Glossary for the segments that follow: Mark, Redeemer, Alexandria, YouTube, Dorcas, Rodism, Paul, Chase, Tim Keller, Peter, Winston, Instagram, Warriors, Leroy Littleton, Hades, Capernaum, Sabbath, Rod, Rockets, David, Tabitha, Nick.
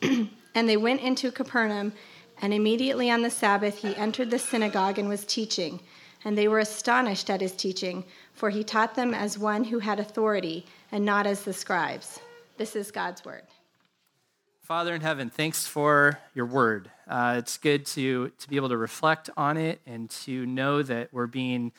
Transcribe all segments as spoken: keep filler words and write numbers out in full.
And they went into Capernaum, and immediately on the Sabbath he entered the synagogue and was teaching. And they were astonished at his teaching, for he taught them as one who had authority and not as the scribes. This is God's word. Father in heaven, thanks for your word. Uh, it's good to, to be able to reflect on it and to know that we're being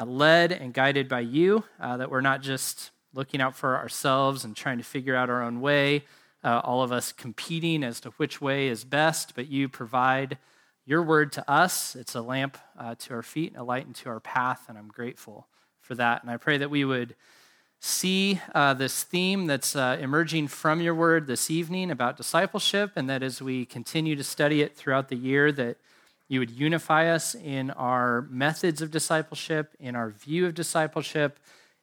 uh, led and guided by you, uh, that we're not just looking out for ourselves and trying to figure out our own way, uh, all of us competing as to which way is best, but you provide your word to us. It's a lamp uh, to our feet and a light into our path, and I'm grateful for that. And I pray that we would see uh, this theme that's uh, emerging from your word this evening about discipleship, and that as we continue to study it throughout the year, that you would unify us in our methods of discipleship, in our view of discipleship,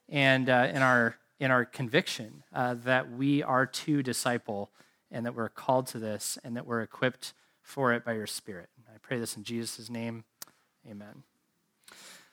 and uh, in our in our conviction uh, that we are to disciple, and that we're called to this, and that we're equipped for it by your Spirit. I pray this in Jesus' name, amen.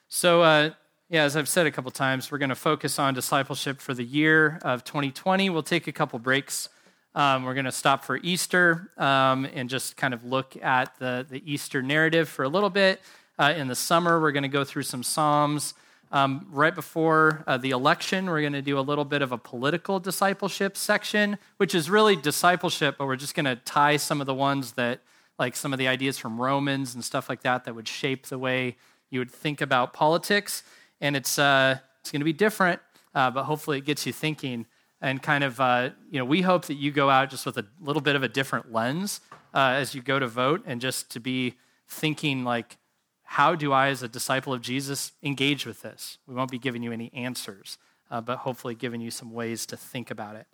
So, uh, yeah, as I've said a couple times, we're going to focus on discipleship for the year of twenty twenty. We'll take a couple breaks. Um, we're going to stop for Easter um, and just kind of look at the, the Easter narrative for a little bit. Uh, in the summer, we're going to go through some Psalms. Um, right before uh, the election, we're going to do a little bit of a political discipleship section, which is really discipleship, but we're just going to tie some of the ones that like some of the ideas from Romans and stuff like that that would shape the way you would think about politics. And it's uh, it's going to be different, uh, but hopefully it gets you thinking. And kind of, uh, you know, we hope that you go out just with a little bit of a different lens uh, as you go to vote, and just to be thinking, like, how do I, as a disciple of Jesus, engage with this? We won't be giving you any answers, uh, but hopefully giving you some ways to think about it.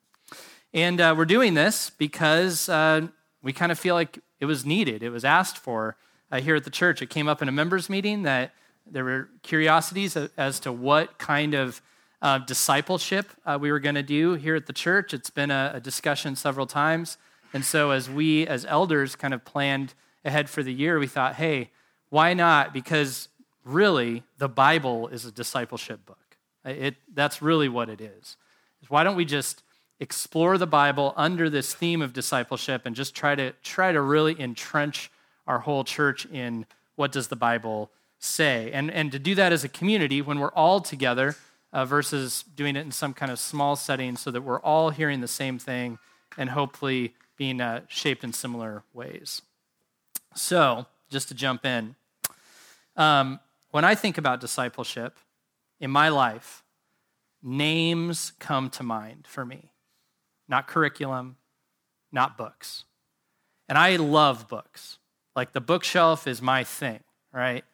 And uh, we're doing this because uh, we kind of feel like it was needed. It was asked for uh, here at the church. It came up in a members' meeting that there were curiosities as to what kind of uh, discipleship uh, we were going to do here at the church. It's been a, a discussion several times. And so as we, as elders, kind of planned ahead for the year, we thought, hey, why not? Because really, the Bible is a discipleship book. It That's really what it is. Why don't we just explore the Bible under this theme of discipleship and just try to try to really entrench our whole church in what does the Bible say? And and to do that as a community when we're all together uh, versus doing it in some kind of small setting, so that we're all hearing the same thing and hopefully being uh, shaped in similar ways. So just to jump in, um, when I think about discipleship in my life, names come to mind for me. Not curriculum, not books. And I love books. Like, the bookshelf is my thing, right?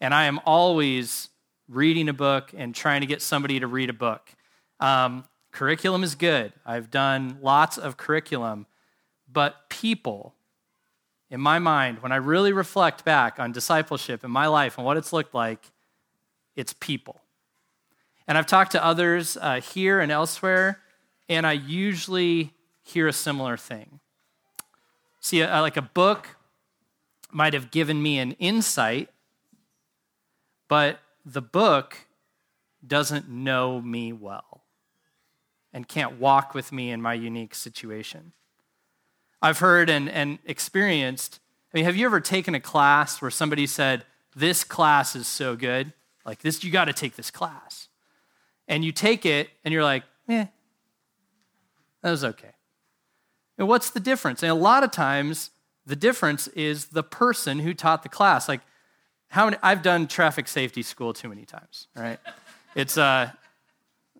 And I am always reading a book and trying to get somebody to read a book. Um, curriculum is good. I've done lots of curriculum. But people, in my mind, when I really reflect back on discipleship in my life and what it's looked like, it's people. And I've talked to others uh, here and elsewhere, and I usually hear a similar thing. See, a, like a book might have given me an insight, but the book doesn't know me well and can't walk with me in my unique situation. I've heard and, and experienced, I mean, have you ever taken a class where somebody said, this class is so good, like this, you got to take this class. And you take it, and you're like, eh, that was okay. And what's the difference? And a lot of times, the difference is the person who taught the class. Like, how many, I've done traffic safety school too many times, right? It's, uh,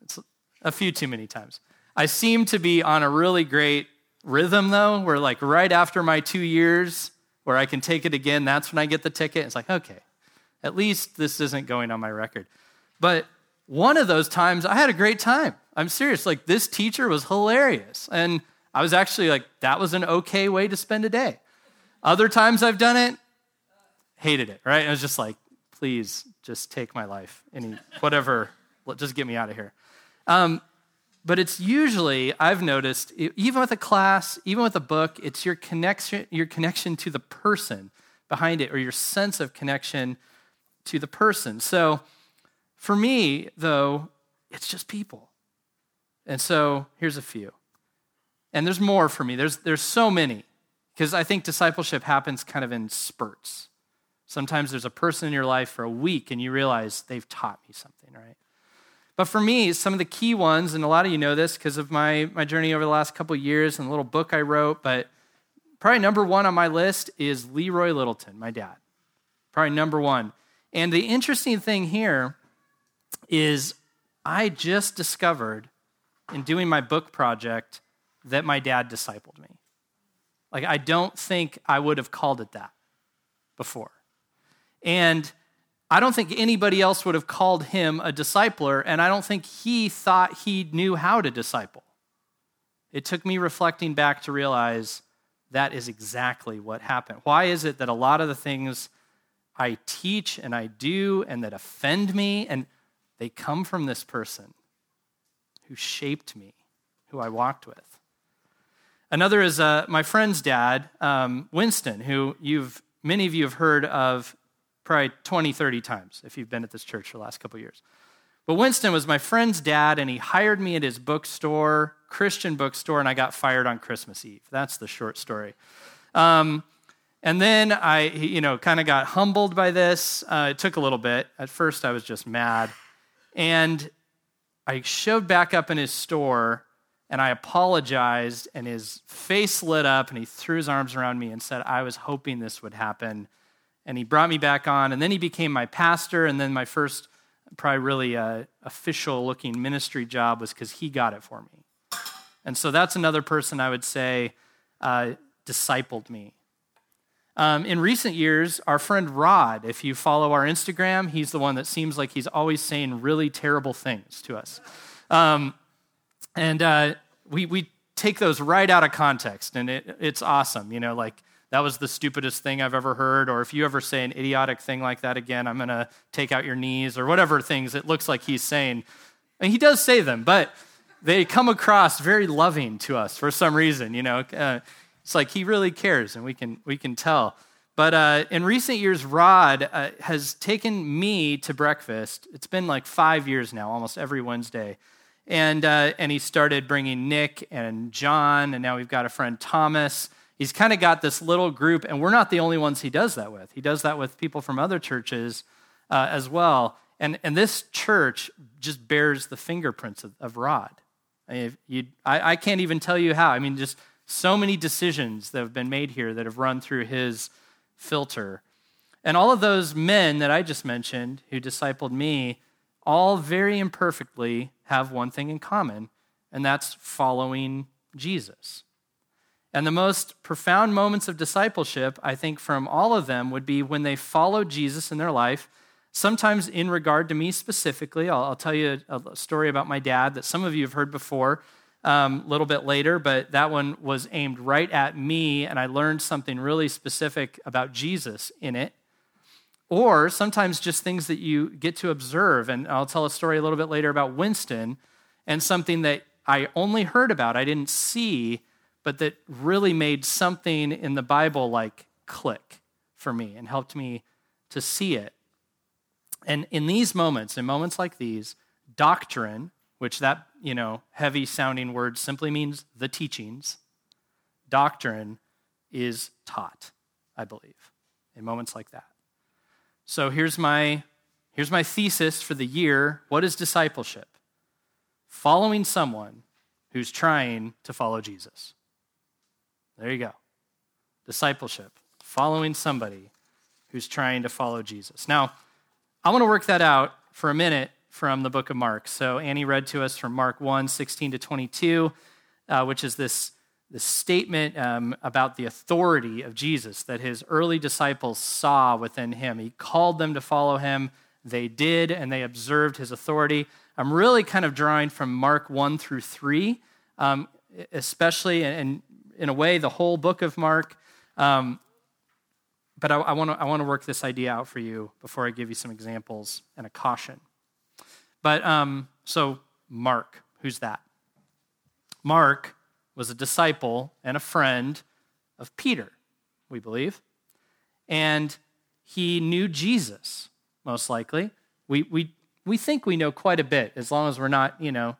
it's a few too many times. I seem to be on a really great rhythm, though, where like right after my two years, where I can take it again, that's when I get the ticket. It's like, okay, at least this isn't going on my record. But one of those times, I had a great time. I'm serious. Like, this teacher was hilarious. And I was actually like, that was an okay way to spend a day. Other times I've done it, hated it, right? I was just like, please just take my life, any whatever, just get me out of here. Um, but it's usually, I've noticed, even with a class, even with a book, it's your connection, your connection to the person behind it, or your sense of connection to the person. So for me, though, it's just people. And so here's a few. And there's more for me. There's there's so many, because I think discipleship happens kind of in spurts. Sometimes there's a person in your life for a week and you realize they've taught me something, right? But for me, some of the key ones, and a lot of you know this because of my, my journey over the last couple of years and the little book I wrote, but probably number one on my list is Leroy Littleton, my dad. Probably number one. And the interesting thing here is I just discovered in doing my book project that my dad discipled me. Like, I don't think I would have called it that before. And I don't think anybody else would have called him a discipler, and I don't think he thought he knew how to disciple. It took me reflecting back to realize that is exactly what happened. Why is it that a lot of the things I teach and I do and that offend me, and they come from this person who shaped me, who I walked with? Another is uh, my friend's dad, um, Winston, who you've many of you have heard of probably twenty, thirty times if you've been at this church for the last couple of years. But Winston was my friend's dad, and he hired me at his bookstore, Christian bookstore, and I got fired on Christmas Eve. That's the short story. Um, and then I you know, kind of got humbled by this. Uh, it took a little bit. At first, I was just mad. And I showed back up in his store, and I apologized, and his face lit up, and he threw his arms around me and said, I was hoping this would happen. And he brought me back on, and then he became my pastor, and then my first probably really uh, official-looking ministry job was because he got it for me. And so that's another person I would say uh, discipled me. Um, in recent years, our friend Rod, if you follow our Instagram, he's the one that seems like he's always saying really terrible things to us. Um, and uh, we we take those right out of context, and it, it's awesome, you know, like, that was the stupidest thing I've ever heard, or if you ever say an idiotic thing like that again, I'm going to take out your knees, or whatever things it looks like he's saying. And he does say them, but they come across very loving to us for some reason, you know. Uh, it's like he really cares, and we can we can tell. But uh, in recent years, Rod uh, has taken me to breakfast. It's been like five years now, almost every Wednesday. And uh, and he started bringing Nick and John, and now we've got a friend, Thomas. He's kind of got this little group, and we're not the only ones he does that with. He does that with people from other churches uh, as well. And and this church just bears the fingerprints of, of Rod. I mean, if you, I, I can't even tell you how. I mean, just so many decisions that have been made here that have run through his filter. And all of those men that I just mentioned who discipled me, all very imperfectly have one thing in common, and that's following Jesus. And the most profound moments of discipleship, I think, from all of them would be when they followed Jesus in their life, sometimes in regard to me specifically. I'll, I'll tell you a, a story about my dad that some of you have heard before um, a little bit later, but that one was aimed right at me, and I learned something really specific about Jesus in it. Or sometimes just things that you get to observe, and I'll tell a story a little bit later about Winston and something that I only heard about, I didn't see, but that really made something in the Bible like click for me and helped me to see it. And in these moments, in moments like these, doctrine, which that, you know, heavy sounding word simply means the teachings, doctrine is taught, I believe, in moments like that. So here's my here's my thesis for the year. What is discipleship? Following someone who's trying to follow Jesus. There you go. Discipleship, following somebody who's trying to follow Jesus. Now, I want to work that out for a minute from the book of Mark. So Annie read to us from Mark one, sixteen to twenty-two, uh, which is this, this statement um, about the authority of Jesus that his early disciples saw within him. He called them to follow him. They did, and they observed his authority. I'm really kind of drawing from Mark one through three, um, especially, and in a way, the whole book of Mark. Um, but I want to I want to work this idea out for you before I give you some examples and a caution. But um, so Mark, who's that? Mark was a disciple and a friend of Peter, we believe, and he knew Jesus most likely. We we we think we know quite a bit, as long as we're not, you know,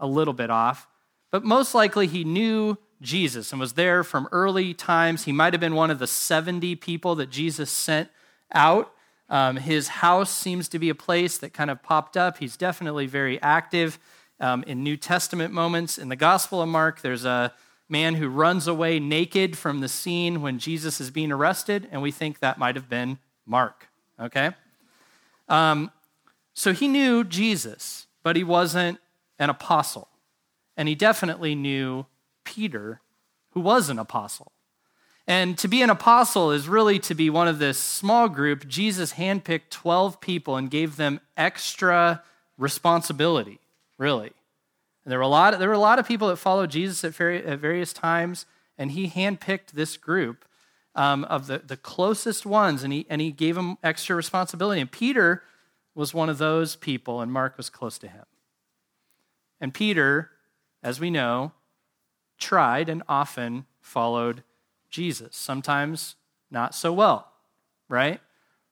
a little bit off. But most likely he knew Jesus and was there from early times. He might have been one of the seventy people that Jesus sent out. Um, his house seems to be a place that kind of popped up. He's definitely very active um, in New Testament moments. In the Gospel of Mark, there's a man who runs away naked from the scene when Jesus is being arrested, and we think that might have been Mark, okay? Um, so he knew Jesus, but he wasn't an apostle. And he definitely knew Peter, who was an apostle. And to be an apostle is really to be one of this small group. Jesus handpicked twelve people and gave them extra responsibility, really. And there were a lot of, there were a lot of people that followed Jesus at various times, and he handpicked this group um, of the, the closest ones, and he, and he gave them extra responsibility. And Peter was one of those people, and Mark was close to him. And Peter, as we know, tried and often followed Jesus. Sometimes not so well, right?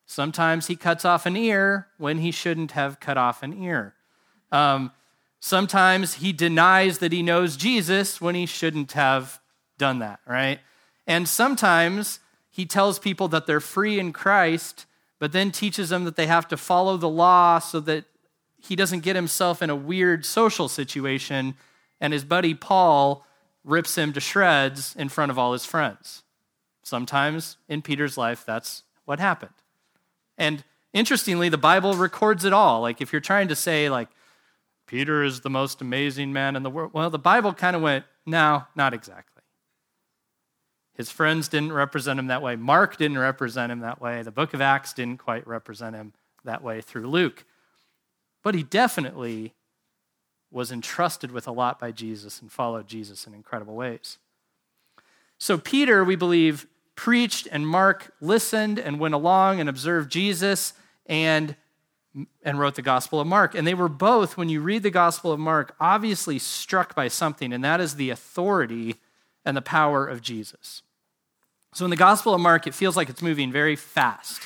Sometimes he cuts off an ear when he shouldn't have cut off an ear. Um, sometimes he denies that he knows Jesus when he shouldn't have done that, right? And sometimes he tells people that they're free in Christ, but then teaches them that they have to follow the law so that he doesn't get himself in a weird social situation, and his buddy Paul rips him to shreds in front of all his friends. Sometimes in Peter's life, that's what happened. And interestingly, the Bible records it all. Like if you're trying to say like, Peter is the most amazing man in the world, well, the Bible kind of went, no, not exactly. His friends didn't represent him that way. Mark didn't represent him that way. The book of Acts didn't quite represent him that way through Luke. But he definitely was entrusted with a lot by Jesus and followed Jesus in incredible ways. So Peter, we believe, preached, and Mark listened and went along and observed Jesus and, and wrote the Gospel of Mark. And they were both, when you read the Gospel of Mark, obviously struck by something, and that is the authority and the power of Jesus. So in the Gospel of Mark, it feels like it's moving very fast.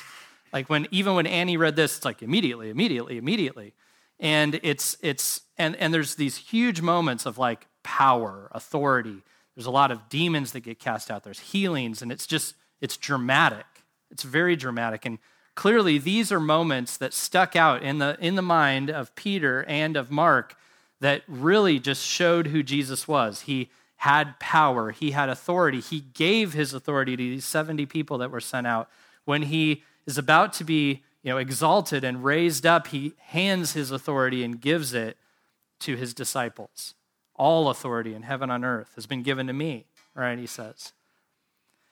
Like when even when Annie read this, it's like immediately, immediately, immediately. And it's it's and and there's these huge moments of like power, authority. There's a lot of demons that get cast out. There's healings, and it's just it's dramatic. It's very dramatic, and clearly these are moments that stuck out in the in the mind of Peter and of Mark that really just showed who Jesus was. He had power. He had authority. He gave his authority to these seventy people that were sent out. When he is about to be, you know, exalted and raised up, he hands his authority and gives it to his disciples. All authority in heaven and earth has been given to me, right, he says.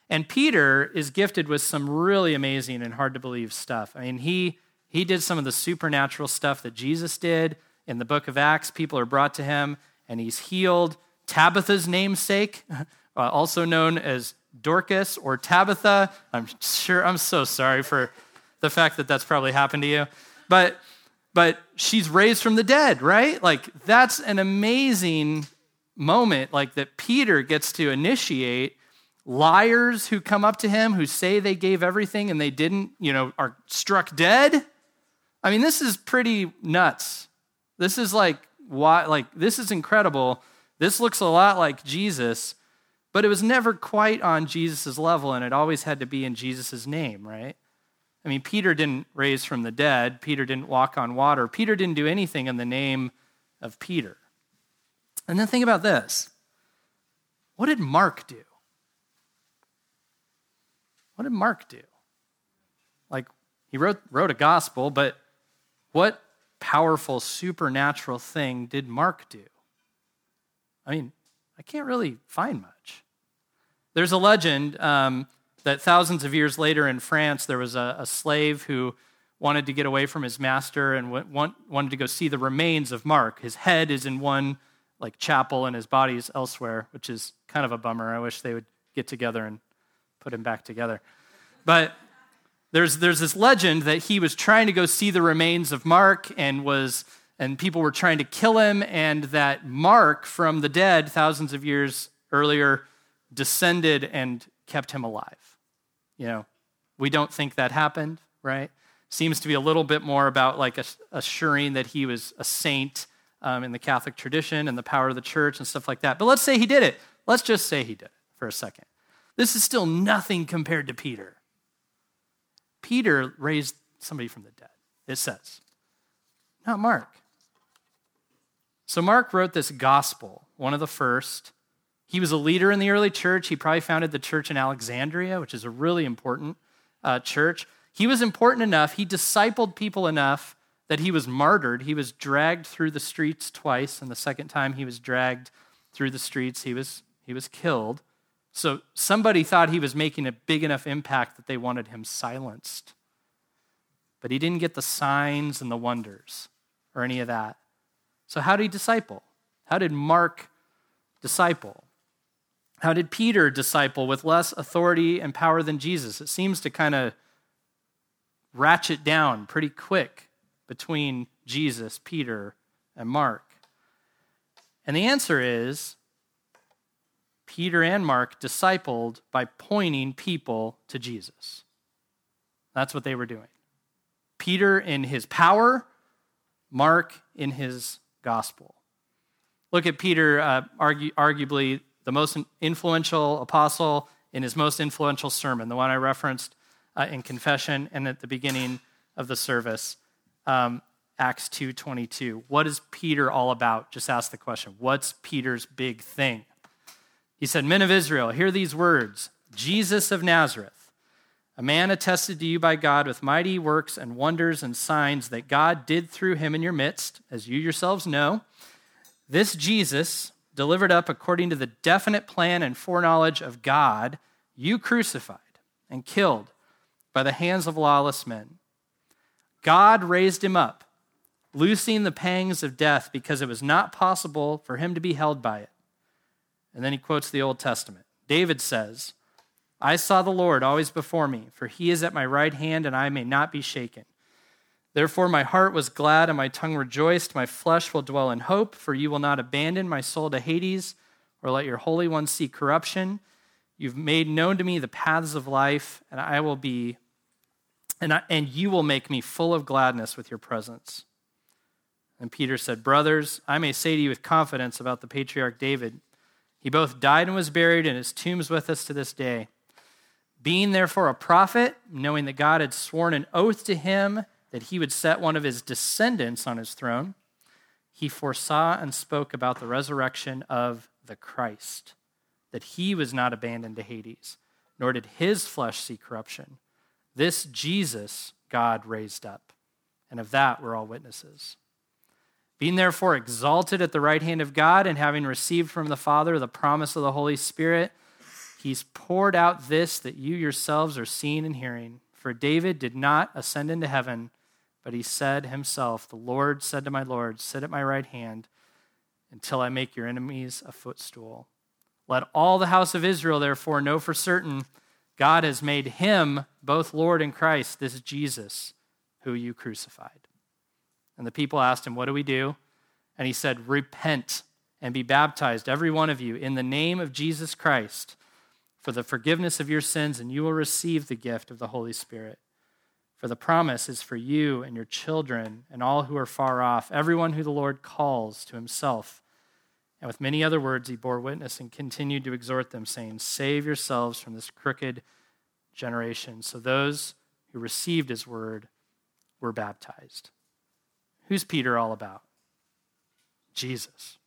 And Peter is gifted with some really amazing and hard to believe stuff. I mean, he he did some of the supernatural stuff that Jesus did. In the book of Acts, people are brought to him and he's healed. Tabitha's namesake, also known as Dorcas or Tabitha. I'm sure, I'm so sorry for the fact that that's probably happened to you. But but she's raised from the dead, right? Like that's an amazing moment like that Peter gets to initiate. Liars who come up to him who say they gave everything and they didn't, you know, are struck dead. I mean, this is pretty nuts. This is like why like this is incredible. This looks a lot like Jesus. But it was never quite on Jesus' level, and it always had to be in Jesus' name, right? I mean, Peter didn't raise from the dead. Peter didn't walk on water. Peter didn't do anything in the name of Peter. And then think about this. What did Mark do? What did Mark do? Like, he wrote, wrote a gospel, but what powerful supernatural thing did Mark do? I mean, I can't really find much. There's a legend um, that thousands of years later in France, there was a, a slave who wanted to get away from his master and went, want, wanted to go see the remains of Mark. His head is in one like chapel and his body's elsewhere, which is kind of a bummer. I wish they would get together and put him back together. But there's there's this legend that he was trying to go see the remains of Mark and was and people were trying to kill him, and that Mark from the dead thousands of years earlier descended and kept him alive. You know, we don't think that happened, right? Seems to be a little bit more about like assuring that he was a saint um, in the Catholic tradition and the power of the church and stuff like that. But let's say he did it. Let's just say he did it for a second. This is still nothing compared to Peter. Peter raised somebody from the dead, it says. Not Mark. So Mark wrote this gospel, one of the first. He was a leader in the early church. He probably founded the church in Alexandria, which is a really important uh, church. He was important enough. He discipled people enough that he was martyred. He was dragged through the streets twice, and the second time he was dragged through the streets, he was he was killed. So somebody thought he was making a big enough impact that they wanted him silenced. But he didn't get the signs and the wonders or any of that. So how did he disciple? How did Mark disciple? How did Peter disciple with less authority and power than Jesus? It seems to kind of ratchet down pretty quick between Jesus, Peter, and Mark. And the answer is Peter and Mark discipled by pointing people to Jesus. That's what they were doing. Peter in his power, Mark in his gospel. Look at Peter, uh, argue, arguably the most influential apostle in his most influential sermon, the one I referenced uh, in confession and at the beginning of the service, um, Acts two twenty-two. What is Peter all about? Just ask the question. What's Peter's big thing? He said, "Men of Israel, hear these words. Jesus of Nazareth, a man attested to you by God with mighty works and wonders and signs that God did through him in your midst, as you yourselves know. This Jesus, delivered up according to the definite plan and foreknowledge of God, you crucified and killed by the hands of lawless men. God raised him up, loosing the pangs of death because it was not possible for him to be held by it." And then he quotes the Old Testament. David says, "I saw the Lord always before me, for he is at my right hand, and I may not be shaken. Therefore my heart was glad and my tongue rejoiced. My flesh will dwell in hope, for you will not abandon my soul to Hades or let your Holy One see corruption. You've made known to me the paths of life, and I will be, and, I, and you will make me full of gladness with your presence." And Peter said, "Brothers, I may say to you with confidence about the patriarch David, he both died and was buried, and his tomb's with us to this day. Being therefore a prophet, knowing that God had sworn an oath to him, that he would set one of his descendants on his throne, he foresaw and spoke about the resurrection of the Christ, that he was not abandoned to Hades, nor did his flesh see corruption. This Jesus God raised up, and of that we're all witnesses. Being therefore exalted at the right hand of God, and having received from the Father the promise of the Holy Spirit, he's poured out this that you yourselves are seeing and hearing. For David did not ascend into heaven, but he said himself, the Lord said to my Lord, sit at my right hand until I make your enemies a footstool. Let all the house of Israel, therefore, know for certain God has made him both Lord and Christ, this Jesus who you crucified." And the people asked him, "What do we do?" And he said, "Repent and be baptized, every one of you, in the name of Jesus Christ, for the forgiveness of your sins, and you will receive the gift of the Holy Spirit. For the promise is for you and your children and all who are far off, everyone who the Lord calls to himself." And with many other words he bore witness and continued to exhort them, saying, "Save yourselves from this crooked generation." So those who received his word were baptized. Who's Peter all about? Jesus.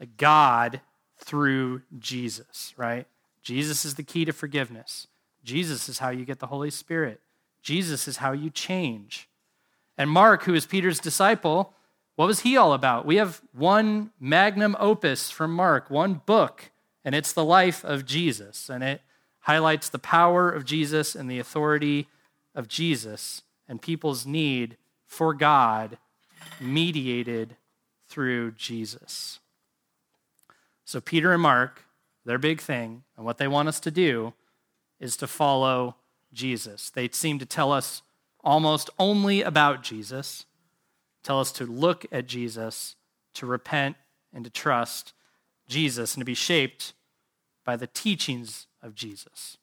Like God through Jesus, right? Jesus is the key to forgiveness. Jesus is how you get the Holy Spirit. Jesus is how you change. And Mark, who is Peter's disciple, what was he all about? We have one magnum opus from Mark, one book, and it's the life of Jesus. And it highlights the power of Jesus and the authority of Jesus and people's need for God mediated through Jesus. So Peter and Mark, their big thing, and what they want us to do is to follow Jesus. They seem to tell us almost only about Jesus, tell us to look at Jesus, to repent and to trust Jesus, and to be shaped by the teachings of Jesus,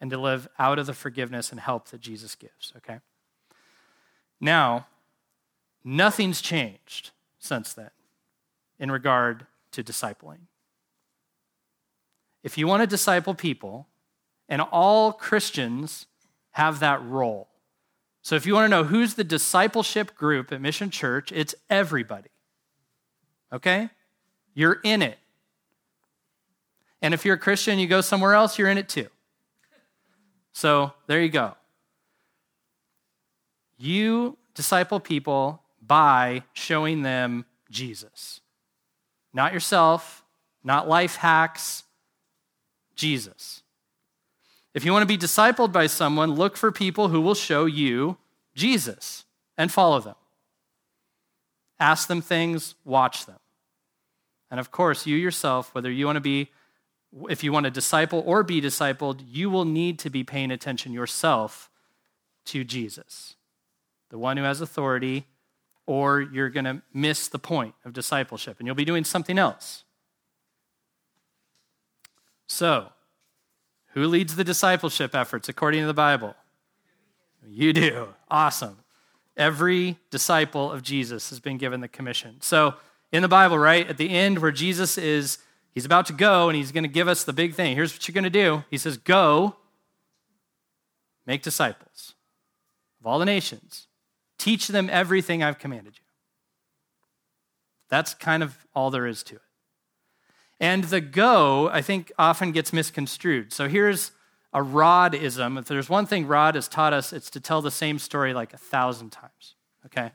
and to live out of the forgiveness and help that Jesus gives, okay? Now, nothing's changed since then in regard to discipling. If you want to disciple people, and all Christians have that role. So if you want to know who's the discipleship group at Mission Church, it's everybody, okay? You're in it. And if you're a Christian, you go somewhere else, you're in it too. So there you go. You disciple people by showing them Jesus. Not yourself, not life hacks, Jesus. If you want to be discipled by someone, look for people who will show you Jesus and follow them. Ask them things, watch them. And of course, you yourself, whether you want to be, if you want to disciple or be discipled, you will need to be paying attention yourself to Jesus, the one who has authority, or you're going to miss the point of discipleship and you'll be doing something else. So, who leads the discipleship efforts according to the Bible? You do. Awesome. Every disciple of Jesus has been given the commission. So in the Bible, right, at the end where Jesus is, he's about to go and he's going to give us the big thing. Here's what you're going to do. He says, go, make disciples of all the nations. Teach them everything I've commanded you. That's kind of all there is to it. And the go, I think, often gets misconstrued. So here's a Rodism. If there's one thing Rod has taught us, it's to tell the same story like a thousand times, okay?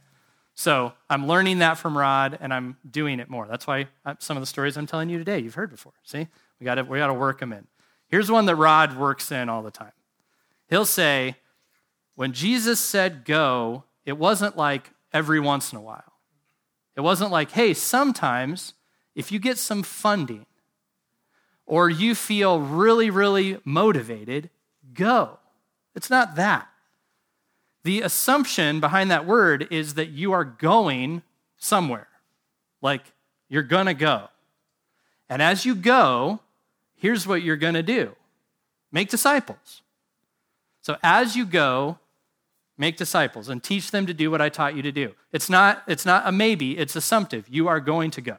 So I'm learning that from Rod, and I'm doing it more. That's why some of the stories I'm telling you today, you've heard before, see? We got to we got to work them in. Here's one that Rod works in all the time. He'll say, when Jesus said go, it wasn't like every once in a while. It wasn't like, hey, sometimes if you get some funding or you feel really, really motivated, go. It's not that. The assumption behind that word is that you are going somewhere, like you're going to go. And as you go, here's what you're going to do. Make disciples. So as you go, make disciples and teach them to do what I taught you to do. It's not, it's not a maybe, it's assumptive. You are going to go.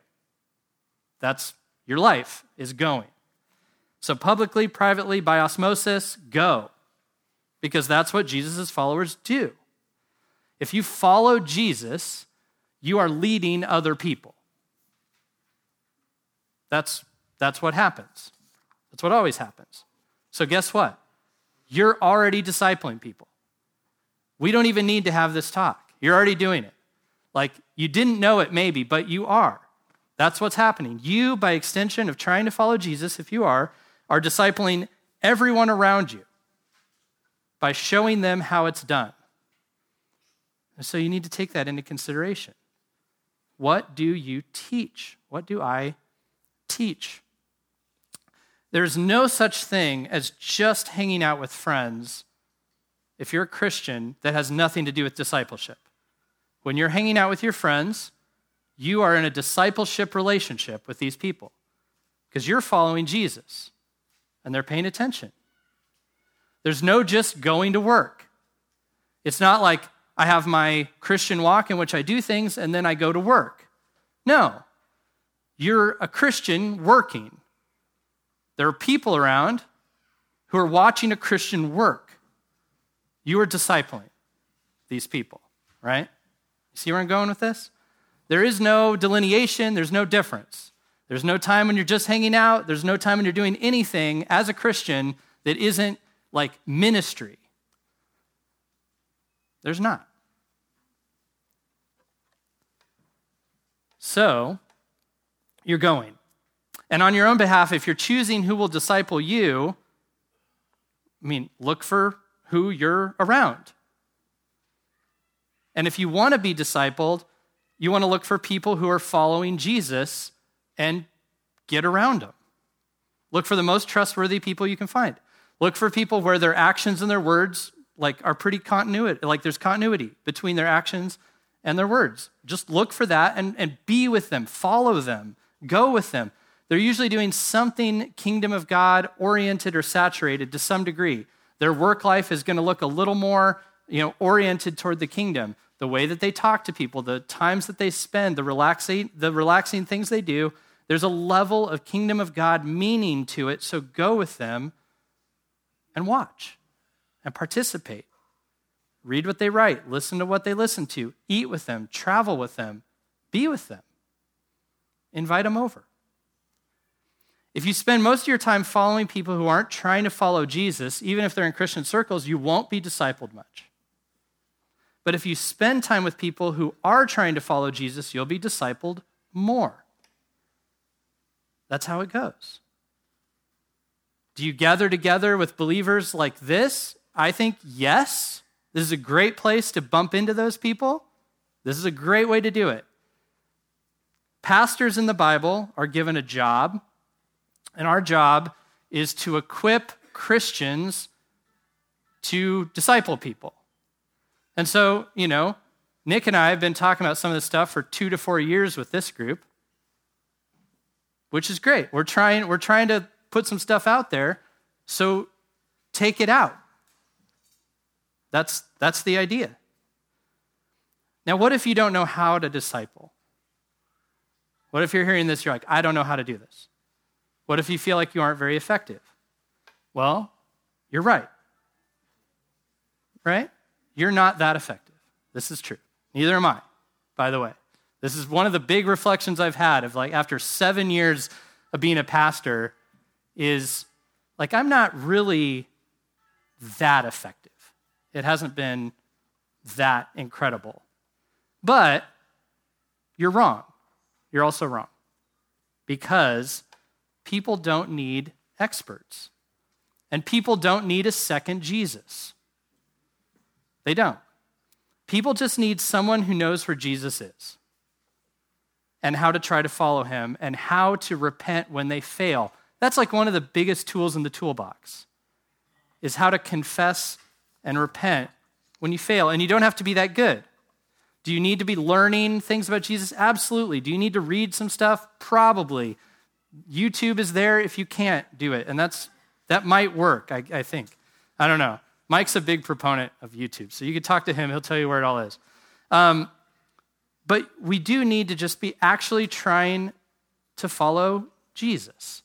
That's your life is going. So publicly, privately, by osmosis, go. Because that's what Jesus' followers do. If you follow Jesus, you are leading other people. That's, that's what happens. That's what always happens. So guess what? You're already discipling people. We don't even need to have this talk. You're already doing it. Like, you didn't know it maybe, but you are. That's what's happening. You, by extension of trying to follow Jesus, if you are, are discipling everyone around you by showing them how it's done. And so you need to take that into consideration. What do you teach? What do I teach? There's no such thing as just hanging out with friends if you're a Christian that has nothing to do with discipleship. When you're hanging out with your friends, you are in a discipleship relationship with these people because you're following Jesus and they're paying attention. There's no just going to work. It's not like I have my Christian walk in which I do things and then I go to work. No, you're a Christian working. There are people around who are watching a Christian work. You are discipling these people, right? You see where I'm going with this? There is no delineation. There's no difference. There's no time when you're just hanging out. There's no time when you're doing anything as a Christian that isn't like ministry. There's not. So you're going. And on your own behalf, if you're choosing who will disciple you, I mean, look for who you're around. And if you want to be discipled, you want to look for people who are following Jesus and Get around them. Look for the most trustworthy people you can find. Look for people where their actions and their words like are pretty continuity, like there's continuity between their actions and their words. Just look for that and, and be with them, follow them, go with them. They're usually doing something kingdom of God oriented or saturated to some degree. Their work life is going to look a little more, you know, oriented toward the kingdom. The way that they talk to people, the times that they spend, the relaxing, the relaxing things they do, there's a level of kingdom of God meaning to it, so go with them and watch and participate. Read what they write, listen to what they listen to, eat with them, travel with them, be with them. Invite them over. If you spend most of your time following people who aren't trying to follow Jesus, even if they're in Christian circles, you won't be discipled much. But if you spend time with people who are trying to follow Jesus, you'll be discipled more. That's how it goes. Do you gather together with believers like this? I think yes. This is a great place to bump into those people. This is a great way to do it. Pastors in the Bible are given a job, and our job is to equip Christians to disciple people. And so, you know, Nick and I have been talking about some of this stuff for two to four years with this group, which is great. We're trying, we're trying to put some stuff out there, so take it out. That's, that's the idea. Now, what if you don't know how to disciple? What if you're hearing this, you're like, I don't know how to do this. What if you feel like you aren't very effective? Well, you're right. Right? You're not that effective. This is true. Neither am I, by the way. This is one of the big reflections I've had of like after seven years of being a pastor is like, I'm not really that effective. It hasn't been that incredible. But you're wrong. You're also wrong because people don't need experts and people don't need a second Jesus. They don't. People just need someone who knows where Jesus is and how to try to follow him, and how to repent when they fail. That's like one of the biggest tools in the toolbox, is how to confess and repent when you fail. And you don't have to be that good. Do you need to be learning things about Jesus? Absolutely. Do you need to read some stuff? Probably. YouTube is there if you can't do it, and that's that might work, I, I think. I don't know. Mike's a big proponent of YouTube, so you could talk to him. He'll tell you where it all is. Um, But we do need to just be actually trying to follow Jesus.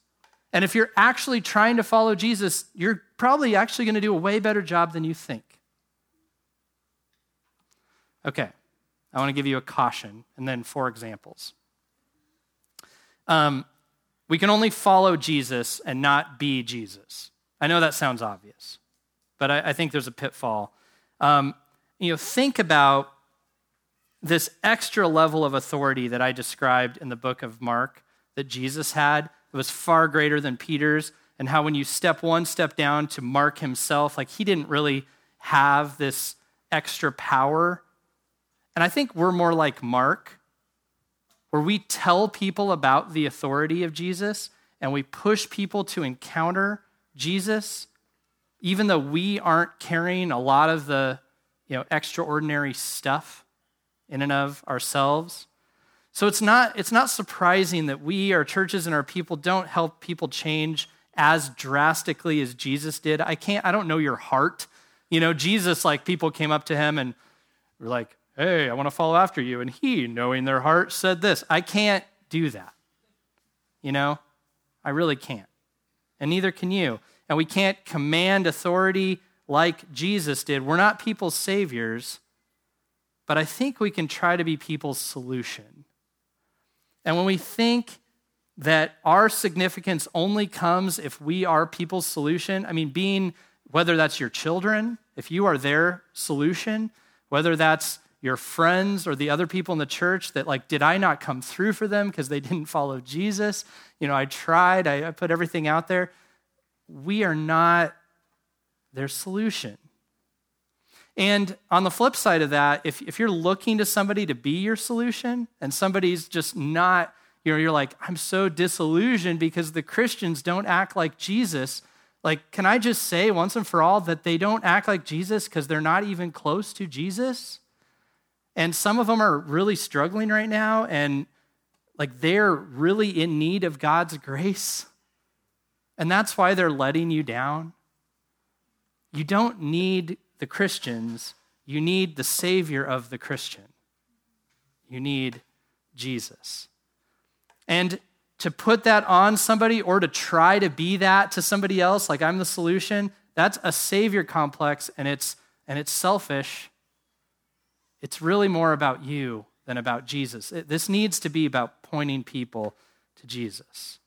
And if you're actually trying to follow Jesus, you're probably actually going to do a way better job than you think. Okay, I want to give you a caution and then four examples. Um, we can only follow Jesus and not be Jesus. I know that sounds obvious, but I, I think there's a pitfall. Um, you know, think about this extra level of authority that I described in the book of Mark that Jesus had. It was far greater than Peter's, and how when you step one step down to Mark himself, like he didn't really have this extra power. And I think we're more like Mark, where we tell people about the authority of Jesus and we push people to encounter Jesus, even though we aren't carrying a lot of the, you know, extraordinary stuff in and of ourselves. So it's not, it's not surprising that we, our churches and our people, don't help people change as drastically as Jesus did. I can't, I don't know your heart. You know, Jesus, like people came up to him and were like, hey, I want to follow after you. And he, knowing their heart, said this. I can't do that. You know, I really can't. And neither can you. And we can't command authority like Jesus did. We're not people's saviors. But I think we can try to be people's solution. And when we think that our significance only comes if we are people's solution, I mean, being, whether that's your children, if you are their solution, whether that's your friends or the other people in the church that like, did I not come through for them because they didn't follow Jesus? You know, I tried, I, I put everything out there. We are not their solution. And on the flip side of that, if, if you're looking to somebody to be your solution and somebody's just not you know, you're like, I'm so disillusioned because the Christians don't act like Jesus. Like, can I just say once and for all that they don't act like Jesus because they're not even close to Jesus? And some of them are really struggling right now, and like they're really in need of God's grace. And that's why they're letting you down. You don't need the Christians. You need the Savior of the Christian. You need Jesus. And to put that on somebody or to try to be that to somebody else, like I'm the solution, that's a savior complex, and it's and it's selfish. It's really more about you than about Jesus. It, this needs to be about pointing people to Jesus.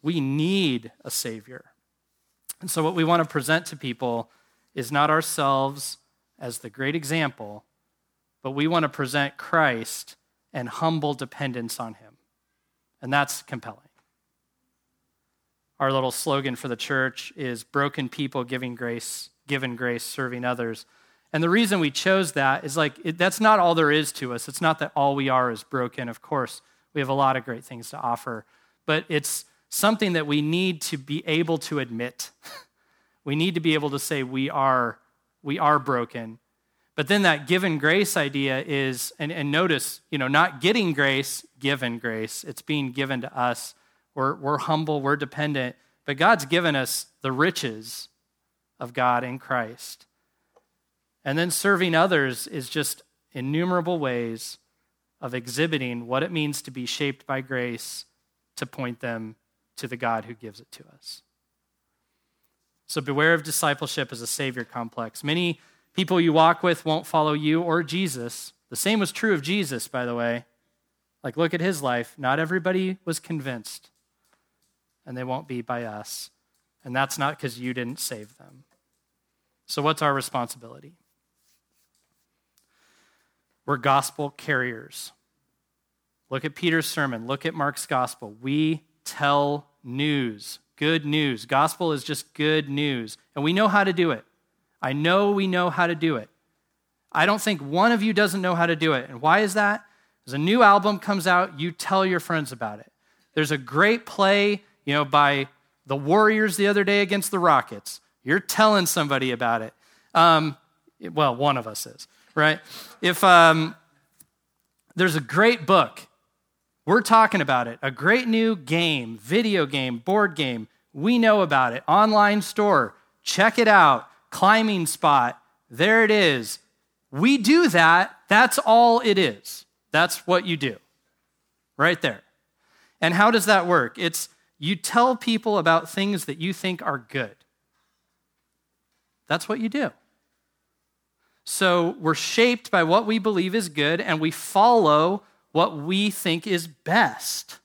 We need a savior. And so what we want to present to people is not ourselves as the great example, but we want to present Christ and humble dependence on him. And that's compelling. Our little slogan for the church is broken people giving grace, given grace, serving others. And the reason we chose that is like, it, that's not all there is to us. It's not that all we are is broken. Of course, we have a lot of great things to offer, but it's something that we need to be able to admit. We need to be able to say we are, we are broken. But then that given grace idea is, and, and notice, you know, not getting grace, given grace. It's being given to us. We're, we're humble, we're dependent, but God's given us the riches of God in Christ. And then serving others is just innumerable ways of exhibiting what it means to be shaped by grace to point them to the God who gives it to us. So beware of discipleship as a savior complex. Many people you walk with won't follow you or Jesus. The same was true of Jesus, by the way. Like, look at his life. Not everybody was convinced, and they won't be by us. And that's not because you didn't save them. So what's our responsibility? We're gospel carriers. Look at Peter's sermon. Look at Mark's gospel. We tell news, good news. Gospel is just good news, and we know how to do it. I know we know how to do it. I don't think one of you doesn't know how to do it. And why is that? Because a new album comes out, you tell your friends about it. There's a great play, you know, by the Warriors the other day against the Rockets. You're telling somebody about it. Um, well, one of us is, right? If um, there's a great book, we're talking about it. A great new game, video game, board game. We know about it. Online store. Check it out. Climbing spot, there it is. We do that. That's all it is. That's what you do, right there. And how does that work? It's you tell people about things that you think are good. That's what you do. So we're shaped by what we believe is good, and we follow what we think is best.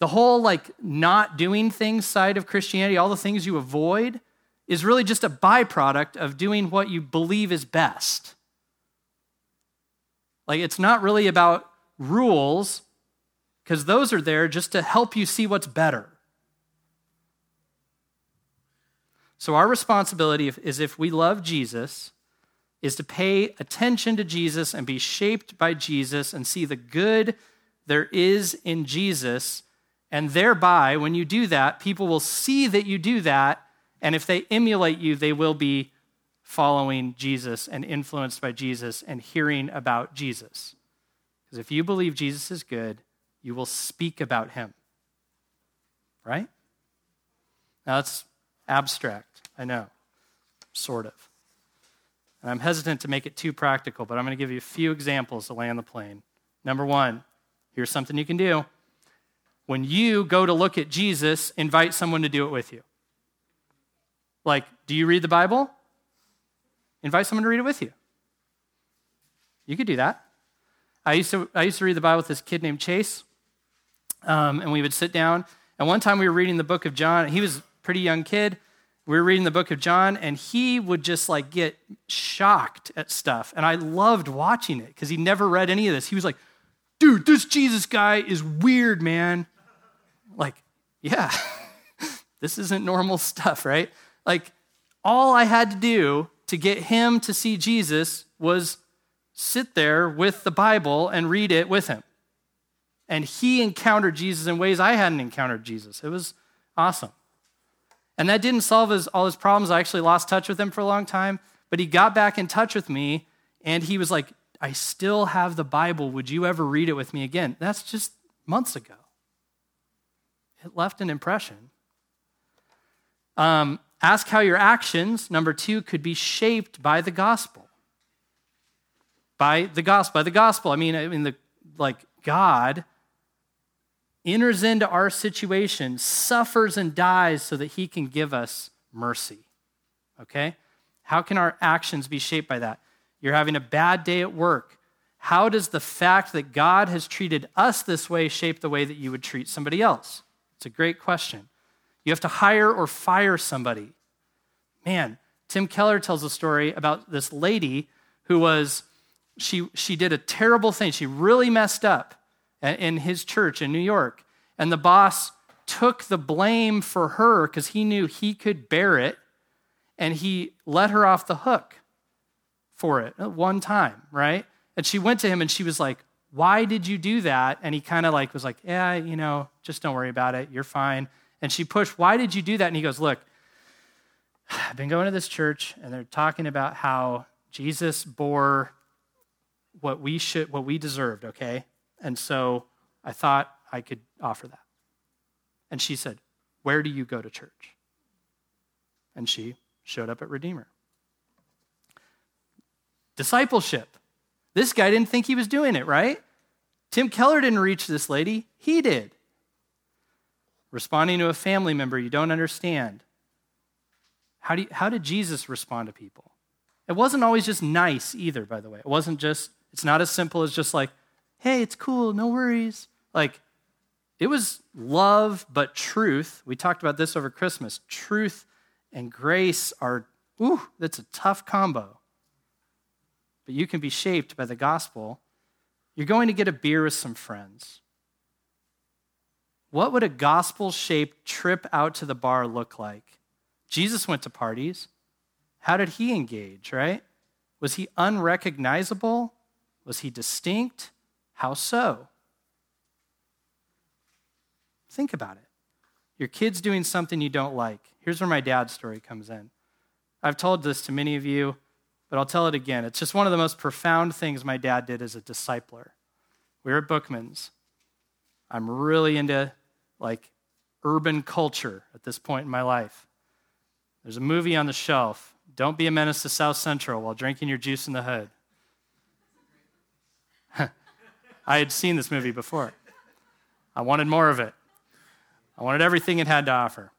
The whole like not doing things side of Christianity, all the things you avoid, is really just a byproduct of doing what you believe is best. Like, it's not really about rules, because those are there just to help you see what's better. So our responsibility is, if we love Jesus, is to pay attention to Jesus and be shaped by Jesus and see the good there is in Jesus. And thereby, when you do that, people will see that you do that. And if they emulate you, they will be following Jesus and influenced by Jesus and hearing about Jesus. Because if you believe Jesus is good, you will speak about him. Right? Now, that's abstract, I know, sort of. And I'm hesitant to make it too practical, but I'm going to give you a few examples to land the plane. Number one, here's something you can do. When you go to look at Jesus, invite someone to do it with you. Like, do you read the Bible? Invite someone to read it with you. You could do that. I used to I used to read the Bible with this kid named Chase, um, and we would sit down. And one time we were reading the book of John. He was a pretty young kid. We were reading the book of John, and he would just like get shocked at stuff. And I loved watching it because he never read any of this. He was like, dude, this Jesus guy is weird, man. Like, yeah, this isn't normal stuff, right? Like, all I had to do to get him to see Jesus was sit there with the Bible and read it with him. and he encountered Jesus in ways I hadn't encountered Jesus. It was awesome. And that didn't solve his, all his problems. I actually lost touch with him for a long time, but he got back in touch with me, and he was like, I still have the Bible. Would you ever read it with me again? That's just months ago. It left an impression. Um, ask how your actions, number two, could be shaped by the gospel. By the gospel. By the gospel. I mean, I mean the like God enters into our situation, suffers and dies so that he can give us mercy. Okay? How can our actions be shaped by that? You're having a bad day at work. How does the fact that God has treated us this way shape the way that you would treat somebody else? It's a great question. You have to hire or fire somebody. Man, Tim Keller tells a story about this lady who was, she she did a terrible thing. She really messed up in his church in New York. And the boss took the blame for her because he knew he could bear it, and he let her off the hook for it one time, right? And she went to him and she was like, why did you do that? And he kind of like was like, yeah, you know, just don't worry about it. You're fine. And she pushed, why did you do that? And he goes, look, I've been going to this church and they're talking about how Jesus bore what we should, what we deserved, okay? And so I thought I could offer that. And she said, where do you go to church? And she showed up at Redeemer. Discipleship. This guy didn't think he was doing it, right? Tim Keller didn't reach this lady. He did. Responding to a family member you don't understand. How do you, how did Jesus respond to people? It wasn't always just nice either, by the way. It wasn't just, it's not as simple as just like, hey, it's cool, no worries. Like, it was love, but truth. We talked about this over Christmas. Truth and grace are, ooh, that's a tough combo. But you can be shaped by the gospel. You're going to get a beer with some friends. What would a gospel-shaped trip out to the bar look like? Jesus went to parties. How did he engage, right? Was he unrecognizable? Was he distinct? How so? Think about it. Your kid's doing something you don't like. Here's where my dad's story comes in. I've told this to many of you, but I'll tell it again. It's just one of the most profound things my dad did as a discipler. We were at Bookman's. I'm really into like urban culture at this point in my life. There's a movie on the shelf. Don't be a menace to South Central while drinking your juice in the hood. I had seen this movie before. I wanted more of it. I wanted everything it had to offer.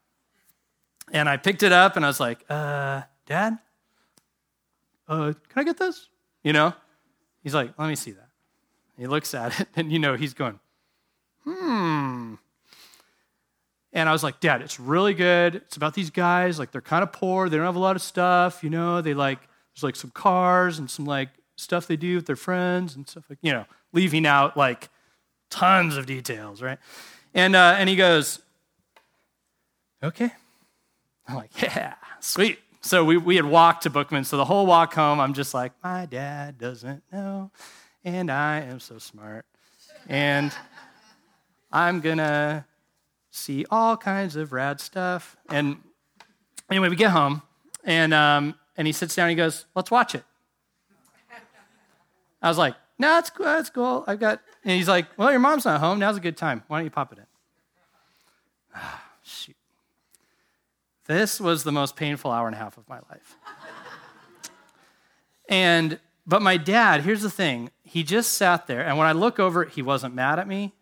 And I picked it up and I was like, uh, Dad? Uh, can I get this? You know? He's like, let me see that. He looks at it, and you know, he's going, hmm. And I was like, Dad, it's really good. It's about these guys. Like, they're kind of poor. They don't have a lot of stuff. You know, they like, there's like some cars and some like stuff they do with their friends and stuff like, you know, leaving out like tons of details, right? And, uh, and he goes, okay. I'm like, yeah, sweet. So we, we had walked to Bookman. So the whole walk home, I'm just like, my dad doesn't know, and I am so smart. And I'm going to see all kinds of rad stuff. And anyway, we get home, and um, and he sits down and he goes, let's watch it. I was like, no, it's cool. It's cool. I've got, and he's like, well, your mom's not home. Now's a good time. Why don't you pop it in? Oh, shoot. This was the most painful hour and a half of my life. and, but my dad, here's the thing. He just sat there, and when I look over, he wasn't mad at me.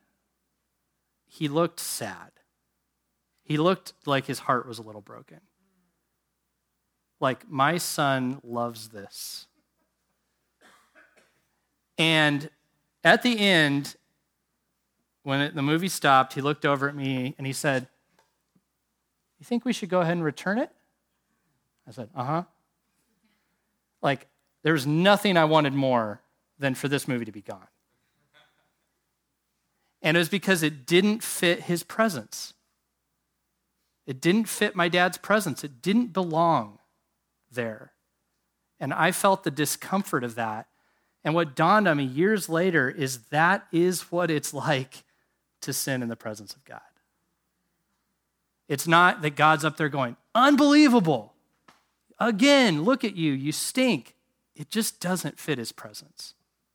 He looked sad. He looked like his heart was a little broken. Like, my son loves this. And at the end, when it, the movie stopped, he looked over at me, and he said, you think we should go ahead and return it? I said, uh-huh. Like, there was nothing I wanted more than for this movie to be gone. And it was because it didn't fit his presence. It didn't fit my dad's presence. It didn't belong there. And I felt the discomfort of that. And what dawned on me years later is that is what it's like to sin in the presence of God. It's not that God's up there going, unbelievable. Again, look at you, you stink. It just doesn't fit his presence.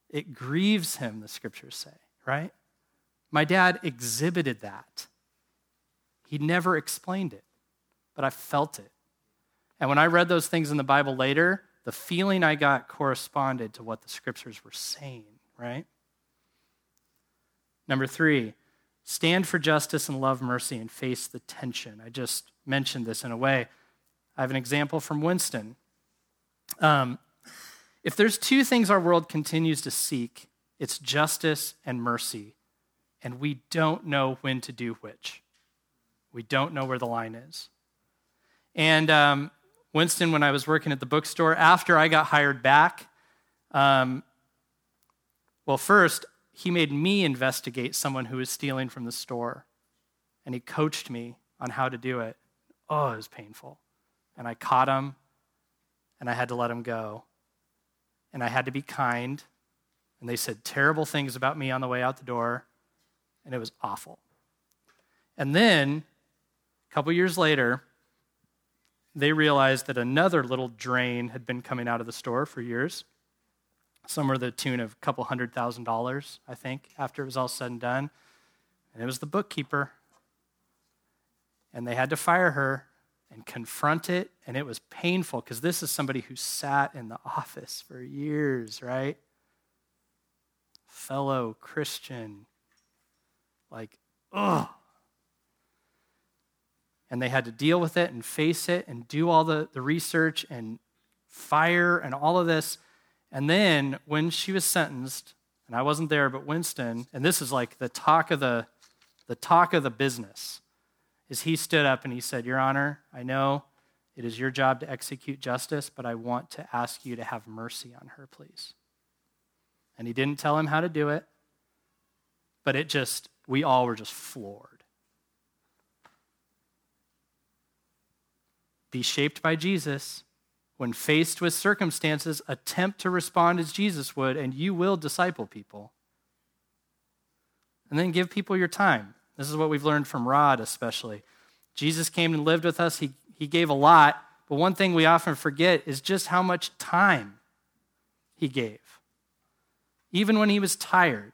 It grieves him, the scriptures say, right? My dad exhibited that. He never explained it, but I felt it. And when I read those things in the Bible later, the feeling I got corresponded to what the scriptures were saying, right? Number three, stand for justice and love mercy and face the tension. I just mentioned this in a way. I have an example from Winston. Um, if there's two things our world continues to seek, it's justice and mercy, and we don't know when to do which. We don't know where the line is. And um, Winston, when I was working at the bookstore, after I got hired back, um, well, first, he made me investigate someone who was stealing from the store, and he coached me on how to do it. Oh, it was painful. And I caught him, and I had to let him go. And I had to be kind, and they said terrible things about me on the way out the door, and it was awful. And then, a couple years later, they realized that another little drain had been coming out of the store for years, somewhere to the tune of a couple hundred thousand dollars, I think, after it was all said and done. And it was the bookkeeper. And they had to fire her and confront it, and it was painful because this is somebody who sat in the office for years, right? Fellow Christian. Like, ugh. And they had to deal with it and face it and do all the, the research and fire and all of this. And then when she was sentenced, and I wasn't there, but Winston, and this is like the talk of the, the talk of the business, is he stood up and he said, Your Honor, I know it is your job to execute justice, but I want to ask you to have mercy on her, please. And he didn't tell him how to do it, but it just, we all were just floored. Be shaped by Jesus. When faced with circumstances, attempt to respond as Jesus would, and you will disciple people. And then give people your time. This is what we've learned from Rod especially. Jesus came and lived with us. He, he gave a lot, but one thing we often forget is just how much time he gave. Even when he was tired.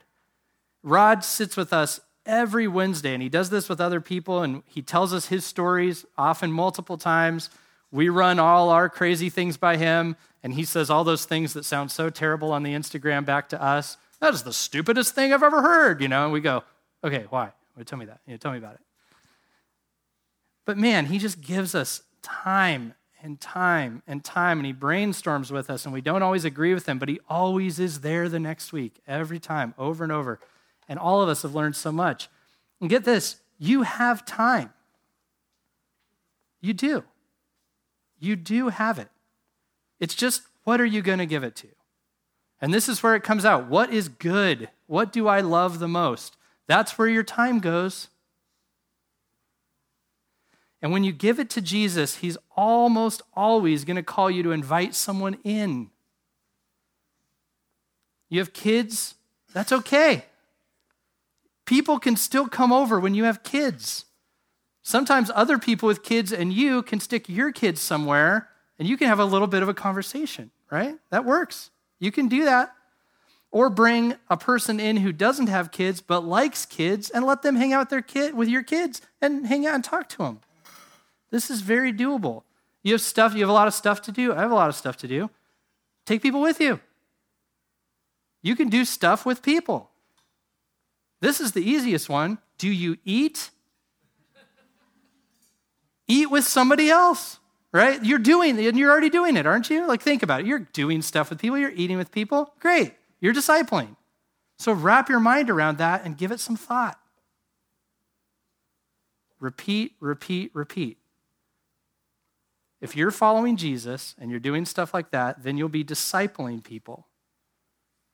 Rod sits with us every Wednesday, and he does this with other people, and he tells us his stories, often multiple times. We run all our crazy things by him, and he says all those things that sound so terrible on the Instagram back to us. That is the stupidest thing I've ever heard, you know? And we go, okay, why? Well, tell me that. You know, tell me about it. But man, he just gives us time and time and time, and he brainstorms with us, and we don't always agree with him, but he always is there the next week, every time, over and over. And all of us have learned so much. And get this, you have time. You do. You do have it. It's just, what are you going to give it to? And this is where it comes out. What is good? What do I love the most? That's where your time goes. And when you give it to Jesus, he's almost always going to call you to invite someone in. You have kids? That's okay. People can still come over when you have kids. Sometimes other people with kids and you can stick your kids somewhere and you can have a little bit of a conversation, right? That works. You can do that. Or bring a person in who doesn't have kids but likes kids and let them hang out with, their kid, with your kids and hang out and talk to them. This is very doable. You have stuff. You have a lot of stuff to do. I have a lot of stuff to do. Take people with you. You can do stuff with people. This is the easiest one. Do you eat? Eat with somebody else, right? You're doing, and you're already doing it, aren't you? Like, think about it. You're doing stuff with people. You're eating with people. Great. You're discipling. So wrap your mind around that and give it some thought. Repeat, repeat, repeat. If you're following Jesus and you're doing stuff like that, then you'll be discipling people.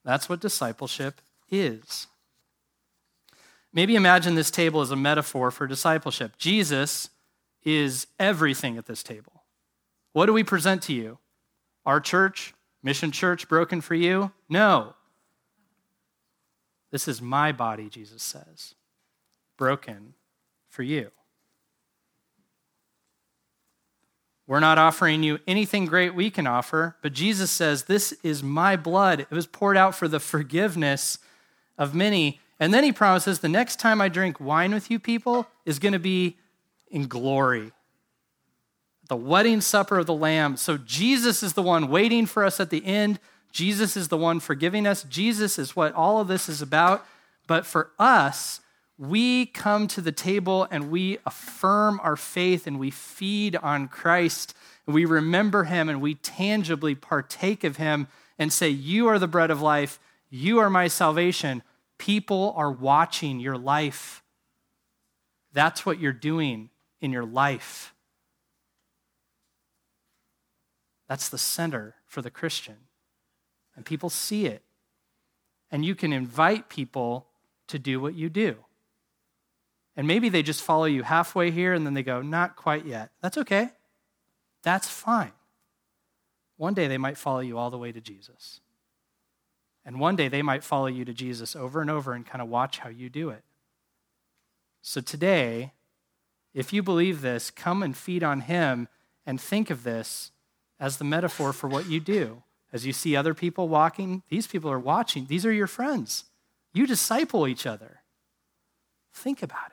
That's what discipleship is. Maybe imagine this table as a metaphor for discipleship. Jesus is everything at this table. What do we present to you? Our church? Mission Church broken for you? No. This is my body, Jesus says. broken for you. We're not offering you anything great we can offer, but Jesus says, this is my blood. It was poured out for the forgiveness of many. And then he promises, the next time I drink wine with you people is going to be in glory. The wedding supper of the Lamb. So Jesus is the one waiting for us at the end. Jesus is the one forgiving us. Jesus is what all of this is about. But for us, we come to the table and we affirm our faith and we feed on Christ. And we remember him and we tangibly partake of him and say, you are the bread of life. You are my salvation. People are watching your life. That's what you're doing in your life. That's the center for the Christian. And people see it. And you can invite people to do what you do. And maybe they just follow you halfway here and then they go, not quite yet. That's okay. That's fine. One day they might follow you all the way to Jesus. And one day they might follow you to Jesus over and over and kind of watch how you do it. So today, if you believe this, come and feed on him and think of this as the metaphor for what you do. As you see other people walking, these people are watching. These are your friends. You disciple each other. Think about it.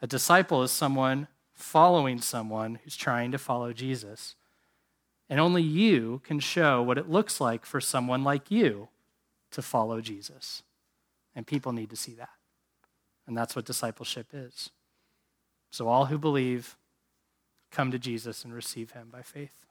A disciple is someone following someone who's trying to follow Jesus. And only you can show what it looks like for someone like you to follow Jesus. And people need to see that. And that's what discipleship is. So all who believe, come to Jesus and receive him by faith.